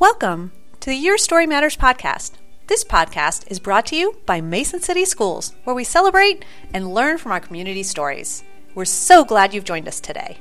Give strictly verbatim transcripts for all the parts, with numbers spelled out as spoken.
Welcome to the Your Story Matters podcast. This podcast is brought to you by Mason City Schools, where we celebrate and learn from our community stories. We're so glad you've joined us today.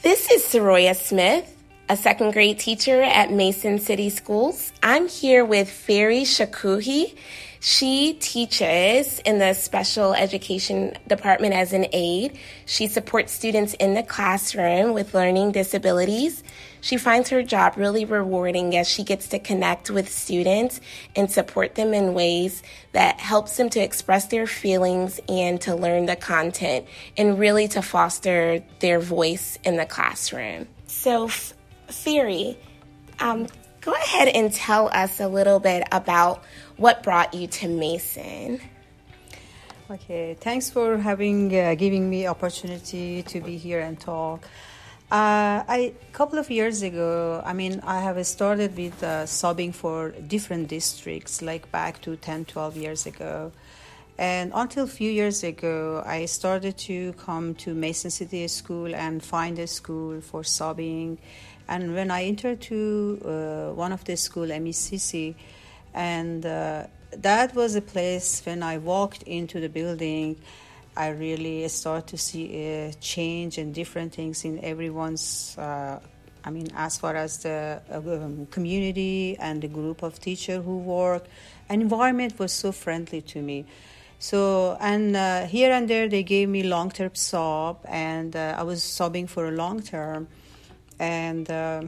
This is Soraya Smith, a second grade teacher at Mason City Schools. I'm here with Fairy Shakuhi. She teaches in the special education department as an aide. She supports students in the classroom with learning disabilities. She finds her job really rewarding as she gets to connect with students and support them in ways that helps them to express their feelings and to learn the content and really to foster their voice in the classroom. So, Fairy, um, go ahead and tell us a little bit about what brought you to Mason. Okay, thanks for having uh, giving me opportunity to be here and talk. Uh, I couple of years ago, I mean, I have started with uh, subbing for different districts, like back to ten, twelve years ago. And until a few years ago, I started to come to Mason City School and find a school for subbing. And when I entered to uh, one of the school, M E C C, and uh, that was a place when I walked into the building, I really started to see a change and different things in everyone's, uh, I mean, as far as the um, community and the group of teachers who work. And environment was so friendly to me. So, and uh, here and there, they gave me long-term sob, and uh, I was sobbing for a long term. And uh,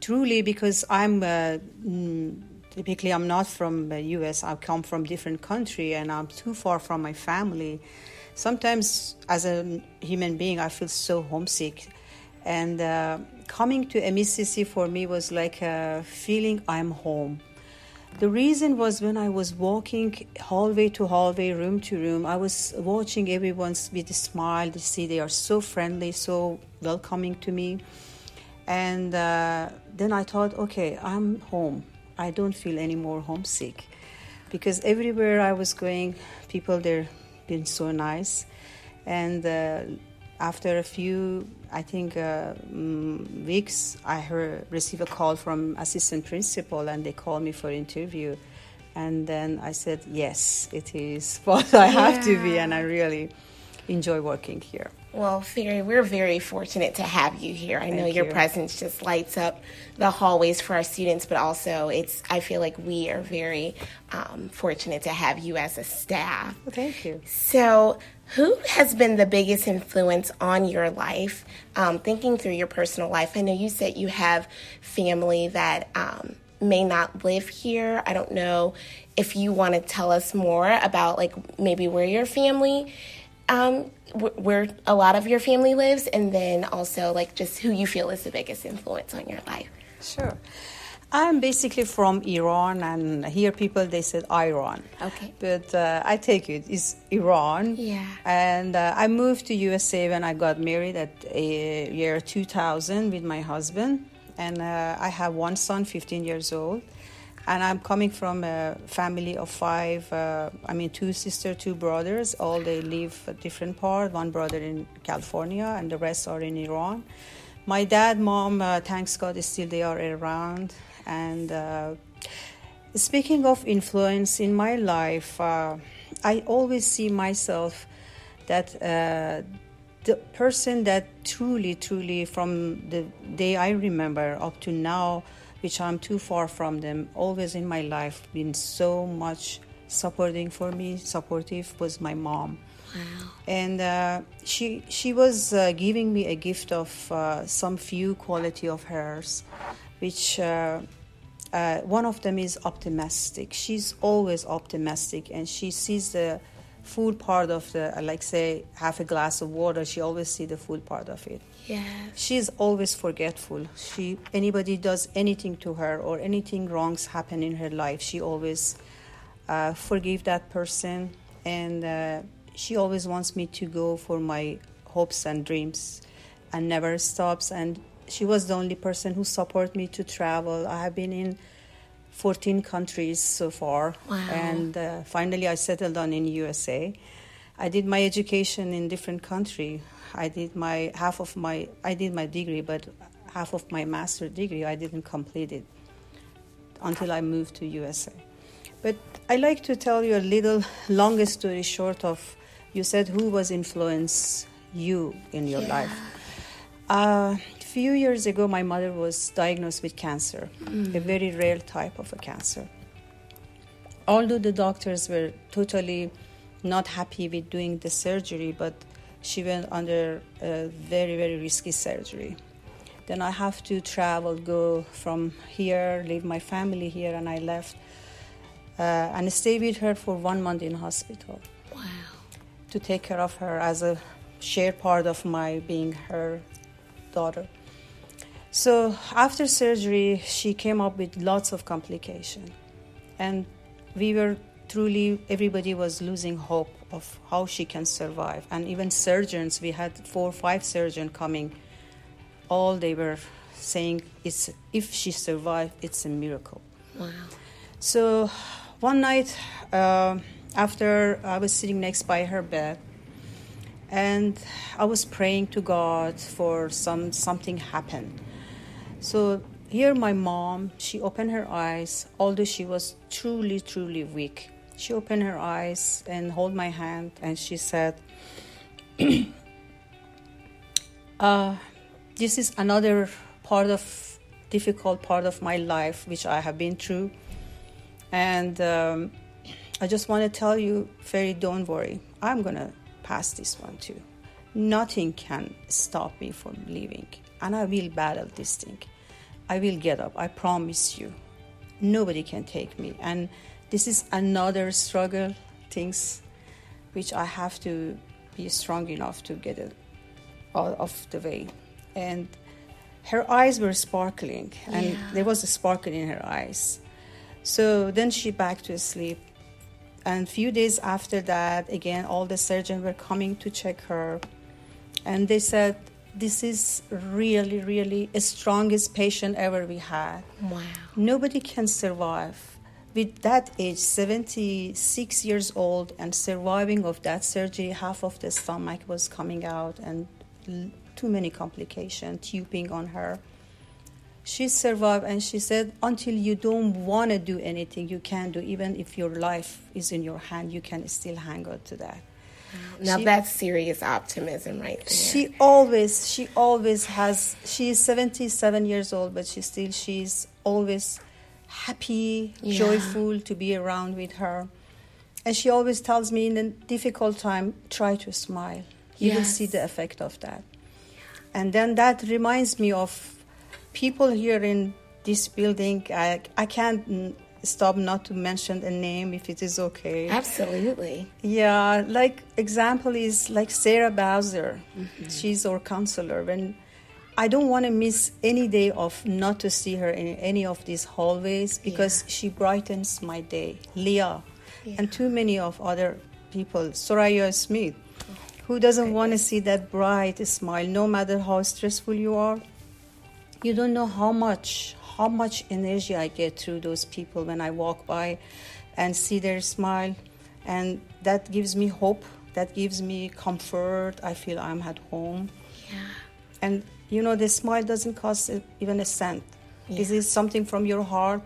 truly, because I'm, uh, typically I'm not from the U S, I come from different country, and I'm too far from my family. Sometimes, as a human being, I feel so homesick. And uh, coming to M E C C for me was like a feeling I'm home. The reason was when I was walking hallway to hallway, room to room, I was watching everyone with a smile to see they are so friendly, so welcoming to me. And uh, then I thought, okay, I'm home. I don't feel any more homesick. Because everywhere I was going, people there been so nice. And uh, after a few, I think, uh, weeks, I heard, received a call from assistant principal, and they called me for interview. And then I said, yes, it is what I have yeah. to be, and I really enjoy working here. Well, Fairy, we're very fortunate to have you here. I Thank know your you. presence just lights up the hallways for our students, but also it's. I feel like we are very um, fortunate to have you as a staff. Thank you. So, who has been the biggest influence on your life? Um, thinking through your personal life, I know you said you have family that um, may not live here. I don't know if you want to tell us more about like maybe where your family, um, wh- where a lot of your family lives, and then also like just who you feel is the biggest influence on your life. Sure. I'm basically from Iran, and here people, they said Iran. Okay. But uh, I take it, it's Iran. Yeah. And uh, I moved to U S A when I got married at a year two thousand with my husband. And uh, I have one son, fifteen years old. And I'm coming from a family of five, uh, I mean, two sisters, two brothers. All they live a different part. One brother in California, and the rest are in Iran. My dad, mom, uh, thanks God, still they are around. And uh, speaking of influence in my life, uh, I always see myself that uh, the person that truly, truly from the day I remember up to now, which I'm too far from them, always in my life been so much supporting for me, supportive was my mom. Wow. And uh, she she was uh, giving me a gift of uh, some few quality of hers, which uh, uh, one of them is optimistic. She's always optimistic, and she sees the full part of the, like say, half a glass of water. She always sees the full part of it. Yeah. She's always forgetful. She anybody does anything to her or anything wrongs happen in her life, she always uh, forgive that person. And Uh, She always wants me to go for my hopes and dreams and never stops. And she was the only person who supported me to travel. I have been in fourteen countries so far. Wow. And uh, finally I settled on in U S A. I did my education in different country. I did my half of my, I did my degree, but half of my master degree, I didn't complete it. until I moved to U S A. But I like to tell you a little long story short of, you said who was influence you in your yeah. life. Uh, a few years ago, my mother was diagnosed with cancer, mm. a very rare type of a cancer. Although the doctors were totally not happy with doing the surgery, but she went under a very, very risky surgery. Then I have to travel, go from here, leave my family here, and I left. Uh, and stayed with her for one month in hospital. Wow. To take care of her as a shared part of my being her daughter. So after surgery, she came up with lots of complications. And we were truly, everybody was losing hope of how she can survive. And even surgeons, we had four or five surgeons coming. All they were saying, it's, if she survived, it's a miracle. Wow. So one night uh, after, I was sitting next by her bed, and I was praying to God for some something happened. So here my mom, she opened her eyes, although she was truly, truly weak. She opened her eyes and held my hand, and she said, uh, this is another part of difficult part of my life, which I have been through. And um, I just want to tell you, Fairy, don't worry. I'm going to pass this one too. Nothing can stop me from leaving. And I will battle this thing. I will get up. I promise you. Nobody can take me. And this is another struggle, things which I have to be strong enough to get it out of the way. And her eyes were sparkling, and yeah. there was a sparkle in her eyes. So then she back to sleep. And a few days after that, again, all the surgeons were coming to check her. And they said, this is really, really the strongest patient ever we had. Wow. Nobody can survive. With that age, seventy-six years old, and surviving of that surgery, half of the stomach was coming out, and too many complications, tubing on her. She survived, and she said, until you don't want to do anything, you can do. Even if your life is in your hand, you can still hang on to that. Now she, that's serious optimism right there. She always, she always has, she is seventy-seven years old, but she still, she's always happy, yeah. joyful to be around with her. And she always tells me in a difficult time, try to smile. You yes. will see the effect of that. And then that reminds me of people here in this building. I, I can't stop not to mention a name if it is okay. Absolutely. Yeah, like example is like Sarah Bowser. Mm-hmm. She's our counselor. When I don't want to miss any day of not to see her in any of these hallways, because yeah. she brightens my day. Leah yeah. and too many of other people. Soraya Smith, oh, who doesn't want to see that bright smile, no matter how stressful you are. You don't know how much, how much energy I get through those people when I walk by and see their smile. And that gives me hope. That gives me comfort. I feel I'm at home. Yeah. And, you know, the smile doesn't cost even a cent. Yeah. This is something from your heart,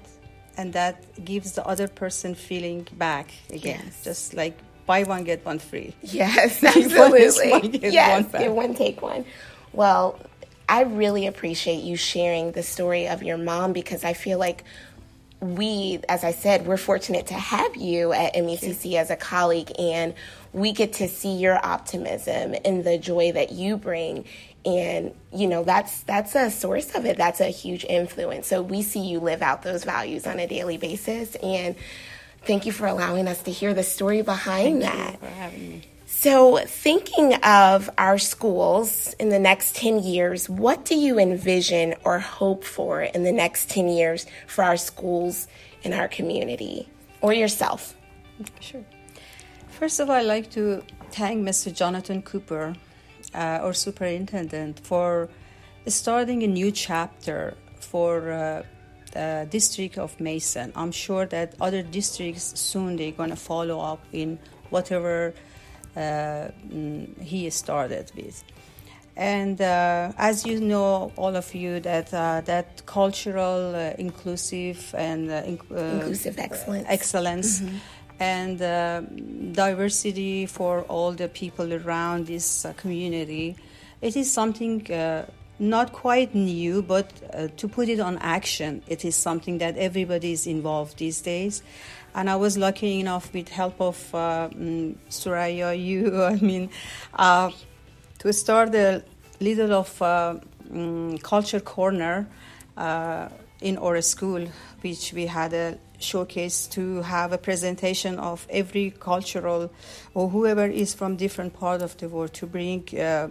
and that gives the other person feeling back again. Yes. Just like buy one, get one free. Yes, absolutely. Smile, get yes, one get one, take one. Well, I really appreciate you sharing the story of your mom, because I feel like we, as I said, we're fortunate to have you at M E C C as a colleague, and we get to see your optimism and the joy that you bring. And, you know, that's that's a source of it. That's a huge influence. So we see you live out those values on a daily basis. And thank you for allowing us to hear the story behind thank that. Thank you for having me. So thinking of our schools in the next ten years, what do you envision or hope for in the next ten years for our schools and our community, or yourself? Sure. First of all, I'd like to thank Mister Jonathan Cooper, uh, our superintendent, for starting a new chapter for uh, the district of Mason. I'm sure that other districts soon, they're going to follow up in whatever Uh, he started with. And uh, as you know, all of you, that uh, that cultural, uh, inclusive, and uh, inc- uh, inclusive excellence, excellence, mm-hmm. and uh, diversity for all the people around this uh, community, it is something uh, not quite new, but uh, to put it on action, it is something that everybody is involved these days. And I was lucky enough, with help of uh, Soraya, you, I mean. Uh, To start a little of uh, um, culture corner uh, in our school, which we had a showcase to have a presentation of every cultural or whoever is from different part of the world, to bring uh,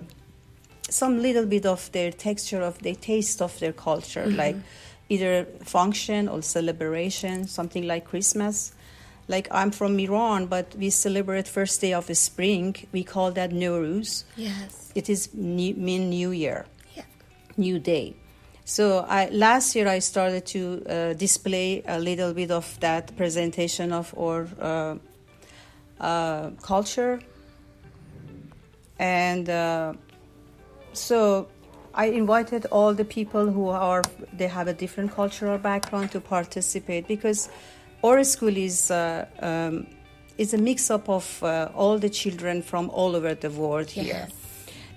some little bit of their texture, of their taste of their culture, mm-hmm. like either function or celebration, something like Christmas. Like, I'm from Iran, but we celebrate first day of spring. We call that Nowruz. Yes. It is new, mean New Year, yeah. New Day. So I, last year I started to uh, display a little bit of that presentation of our uh, uh, culture. And uh, so I invited all the people who are, they have a different cultural background to participate, because our school is uh, um, is a mix-up of uh, all the children from all over the world here. Yes.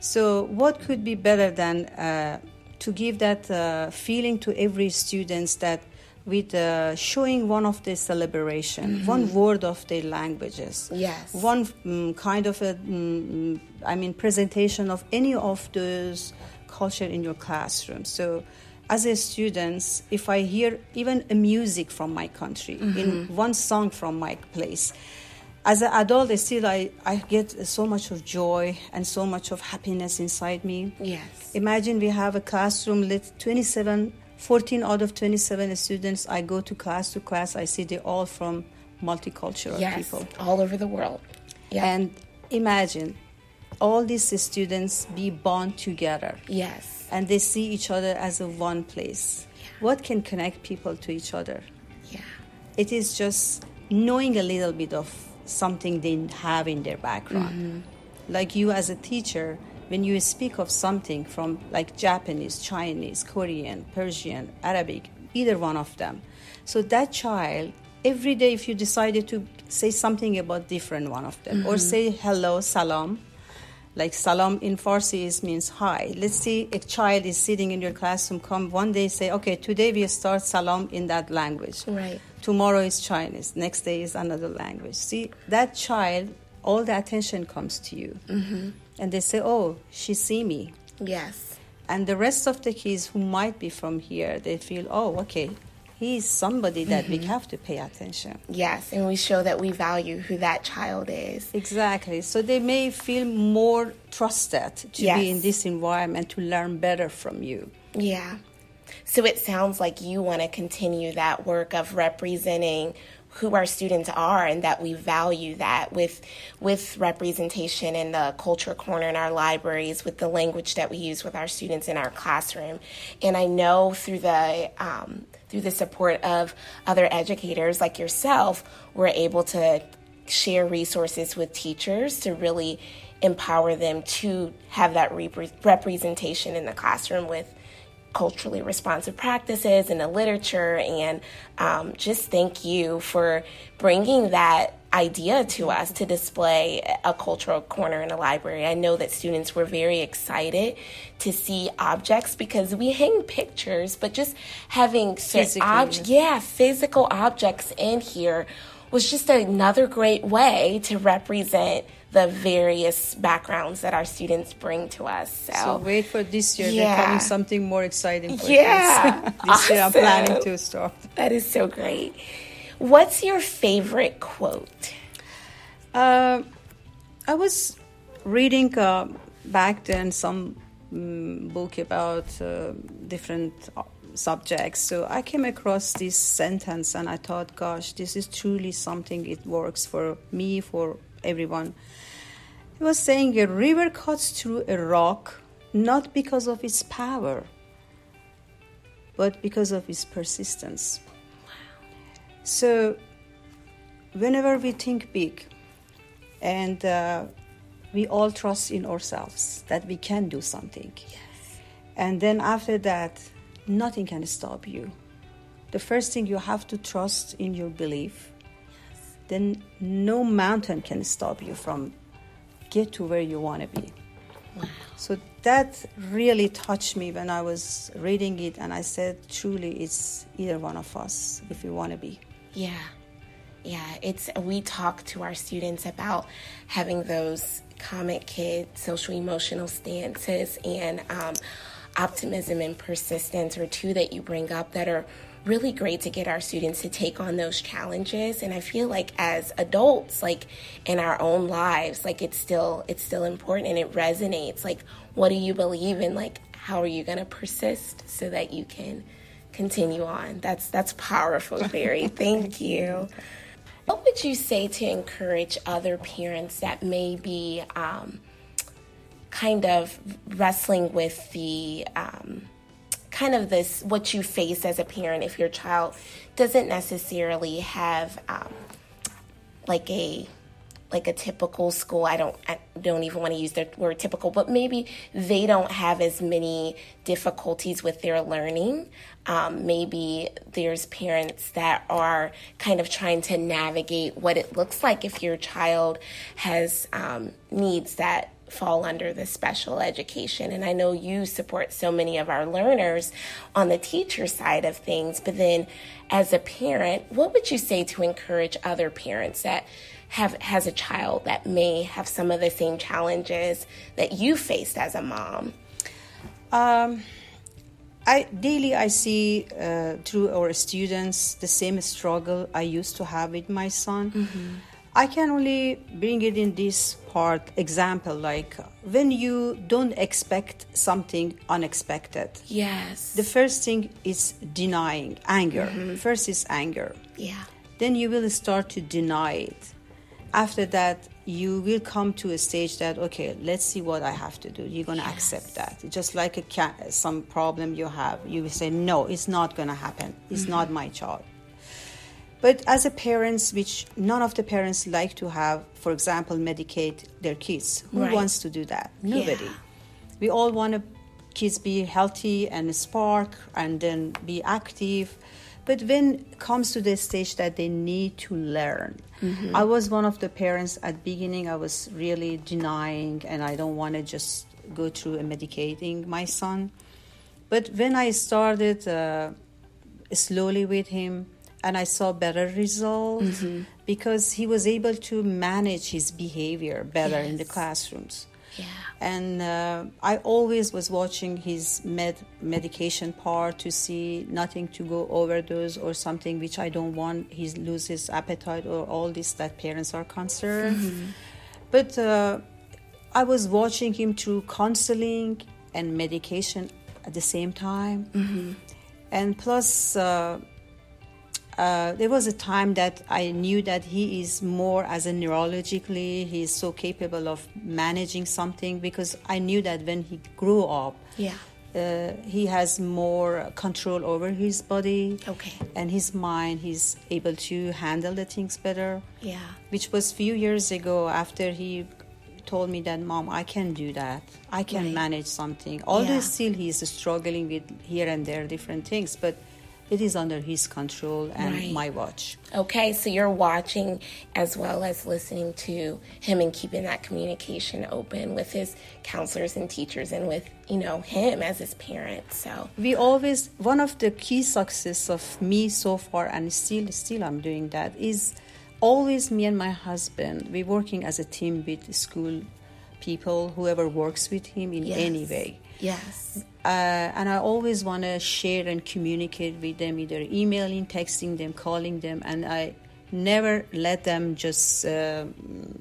So what could be better than uh, to give that uh, feeling to every student, that with uh, showing one of their celebration, mm-hmm. one word of their languages, yes. one um, kind of a, um, I mean, presentation of any of those culture in your classroom. So, as a student, if I hear even a music from my country, mm-hmm. in one song from my place, as an adult, I still I, I get so much of joy and so much of happiness inside me. Yes. Imagine we have a classroom with twenty-seven, fourteen out of twenty-seven students. I go to class to class. I see they're all from multicultural yes, people. All over the world. Yeah. And imagine all these students be bound together. Yes. And they see each other as a one place. Yeah. What can connect people to each other? Yeah. It is just knowing a little bit of something they have in their background. Mm-hmm. Like you as a teacher, when you speak of something from like Japanese, Chinese, Korean, Persian, Arabic, either one of them. So that child, every day if you decided to say something about different one of them, mm-hmm. or say hello, salam, like salam in Farsi is means hi. Let's see, a child is sitting in your classroom, come one day say, okay, today we start salam in that language. Right. Tomorrow is Chinese. Next day is another language. See, that child, all the attention comes to you. Mm-hmm. And they say, oh, she see me. Yes. And the rest of the kids who might be from here, they feel, oh, okay, he is somebody that mm-hmm. we have to pay attention. Yes, and we show that we value who that child is. Exactly. So they may feel more trusted to yes. be in this environment, to learn better from you. Yeah. So it sounds like you want to continue that work of representing who our students are, and that we value that with with representation in the culture corner in our libraries, with the language that we use with our students in our classroom. And I know through the um, through the support of other educators like yourself, we're able to share resources with teachers to really empower them to have that rep- representation in the classroom with culturally responsive practices and the literature. And um, just thank you for bringing that idea to us to display a cultural corner in a library. I know that students were very excited to see objects, because we hang pictures, but just having certain ob- yeah, physical objects in here was just another great way to represent the various backgrounds that our students bring to us. So, so wait for this year. Yeah. They're coming something more exciting for yeah. this, this awesome. year I'm planning to start. That is so great. What's your favorite quote? Uh, I was reading uh, back then some um, book about uh, different subjects. So I came across this sentence and I thought, gosh, this is truly something, it works for me, for everyone. He was saying, a river cuts through a rock not because of its power, but because of its persistence. Wow. So whenever we think big and uh, we all trust in ourselves that we can do something. Yes. And then after that, nothing can stop you. The first thing, you have to trust in your belief. Yes. Then no mountain can stop you from get to where you want to be. Wow. So that really touched me when I was reading it, and I said, truly, it's either one of us if we want to be. Yeah. Yeah, it's we talk to our students about having those Comet Kid social-emotional stances and um, optimism and persistence are two that you bring up that are really great to get our students to take on those challenges. And I feel like as adults, like in our own lives, like it's still it's still important and it resonates. Like, what do you believe in? Like, how are you going to persist so that you can continue on? That's that's powerful, Fairy. Thank you. What would you say to encourage other parents that may be um, kind of wrestling with the um, kind of this, what you face as a parent if your child doesn't necessarily have um, like a like a typical school? I don't I don't even want to use the word typical, but maybe they don't have as many difficulties with their learning. Um, maybe there's parents that are kind of trying to navigate what it looks like if your child has um, needs that fall under the special education. And I know you support so many of our learners on the teacher side of things, but then as a parent, what would you say to encourage other parents that have has a child that may have some of the same challenges that you faced as a mom? Um, I daily I see uh, through our students the same struggle I used to have with my son. Mm-hmm. I can only bring it in this part example, like when you don't expect something unexpected. Yes. The first thing is denying, anger. Mm-hmm. First is anger. Yeah. Then you will start to deny it. After that, you will come to a stage that, okay, let's see what I have to do. You're going to yes. accept that. Just like a cat, some problem you have, you will say, no, it's not going to happen. It's mm-hmm. not my child. But as a parents, which none of the parents like to have, for example, medicate their kids. Who right. wants to do that? Nobody. Yeah. We all want to kids be healthy and spark and then be active. But when it comes to the stage that they need to learn, mm-hmm. I was one of the parents at the beginning, I was really denying and I don't want to just go through and medicating my son. But when I started uh, slowly with him and I saw better results mm-hmm. because he was able to manage his behavior better yes. in the classrooms. Yeah. And uh, I always was watching his med medication part to see nothing to go overdose or something which I don't want. He loses appetite or all this that parents are concerned. Mm-hmm. But uh, I was watching him through counseling and medication at the same time. Mm-hmm. And plus, uh, Uh, there was a time that I knew that he is more as a neurologically, he is so capable of managing something because I knew that when he grew up, yeah, uh, he has more control over his body okay. and his mind. He's able to handle the things better. Yeah, which was few years ago after he told me that, Mom, I can do that. I can right. manage something. Although yeah. still he is struggling with here and there different things, but it is under his control and right. my watch. Okay, so you're watching as well as listening to him and keeping that communication open with his counselors and teachers and with, you know, him as his parent. So we always, one of the key success of me so far, and still, still I'm doing that, is always me and my husband, we're working as a team with school people, whoever works with him in yes. any way. Yes. Uh, and I always want to share and communicate with them, either emailing, texting them, calling them. And I never let them just, uh,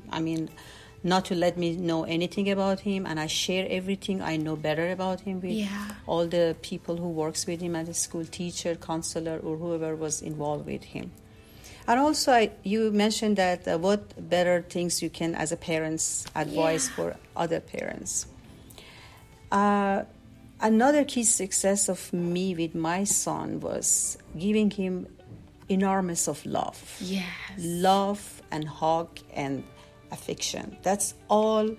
I mean, not to let me know anything about him. And I share everything I know better about him with yeah. all the people who works with him at the school, teacher, counselor, or whoever was involved with him. And also, I, you mentioned that uh, what better things you can, as a parents, advise yeah. for other parents. Uh, another key success of me with my son was giving him enormous of love. Yes. Love and hug and affection. That's all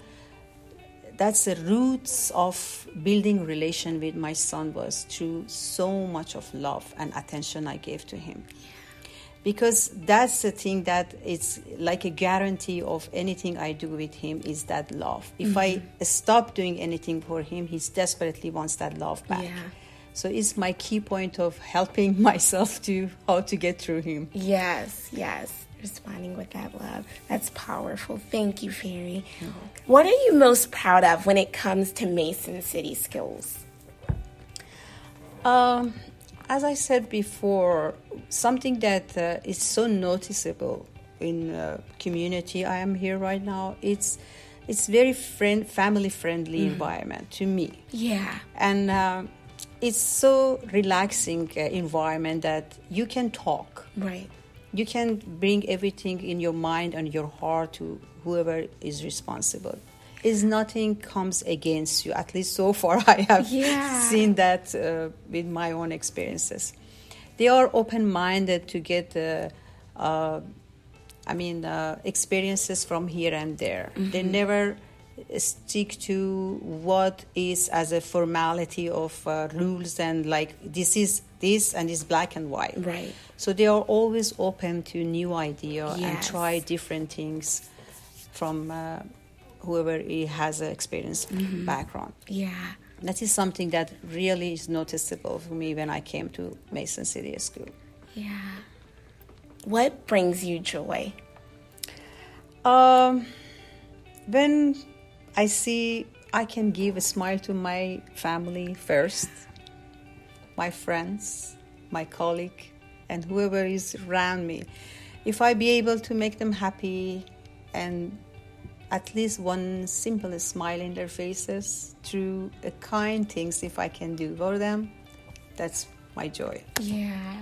that's the roots of building relation with my son, was through so much of love and attention I gave to him. Because that's the thing that it's like a guarantee of anything I do with him is that love. If mm-hmm. I stop doing anything for him, he desperately wants that love back. Yeah. So it's my key point of helping myself to how to get through him. Yes, yes. Responding with that love. That's powerful. Thank you, Fairy. Okay. What are you most proud of when it comes to Mason City Schools? Um... As I said before, something that uh, is so noticeable in the community I am here right now, it's it's very friend, family-friendly mm-hmm. environment to me. Yeah. And uh, it's so relaxing uh, environment that you can talk. Right. You can bring everything in your mind and your heart to whoever is responsible. Is nothing comes against you. At least so far I have yeah. seen that uh, with my own experiences. They are open-minded to get, uh, uh, I mean, uh, experiences from here and there. Mm-hmm. They never stick to what is as a formality of uh, rules and like this is this and it's black and white. Right. So they are always open to new ideas yes. and try different things from... Uh, whoever has an experienced mm-hmm. background. Yeah. That is something that really is noticeable for me when I came to Mason City School. Yeah. What brings you joy? Um, when I see I can give a smile to my family first, my friends, my colleague, and whoever is around me. If I be able to make them happy and at least one simple smile in their faces through the kind things if I can do for them, that's my joy. Yeah.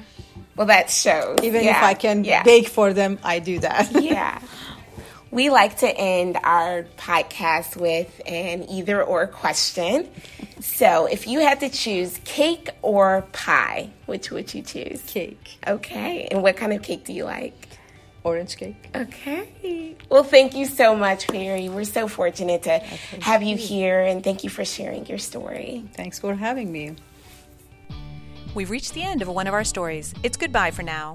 Well, that shows. Even yeah. if I can yeah. bake for them, I do that. Yeah. We like to end our podcast with an either or question. So if you had to choose cake or pie, which would you choose? Cake. Okay. And what kind of cake do you like? Orange cake. Okay. Well, thank you so much, Fairy. We're so fortunate to have you here, and thank you for sharing your story. Thanks for having me. We've reached the end of one of our stories. It's goodbye for now.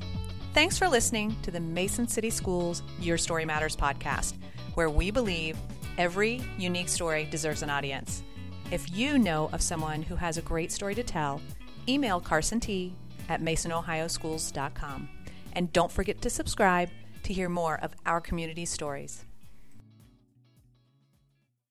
Thanks for listening to the Mason City Schools Your Story Matters podcast, where we believe every unique story deserves an audience. If you know of someone who has a great story to tell, email Carson T at mason ohio schools dot com. And don't forget to subscribe to hear more of our community stories.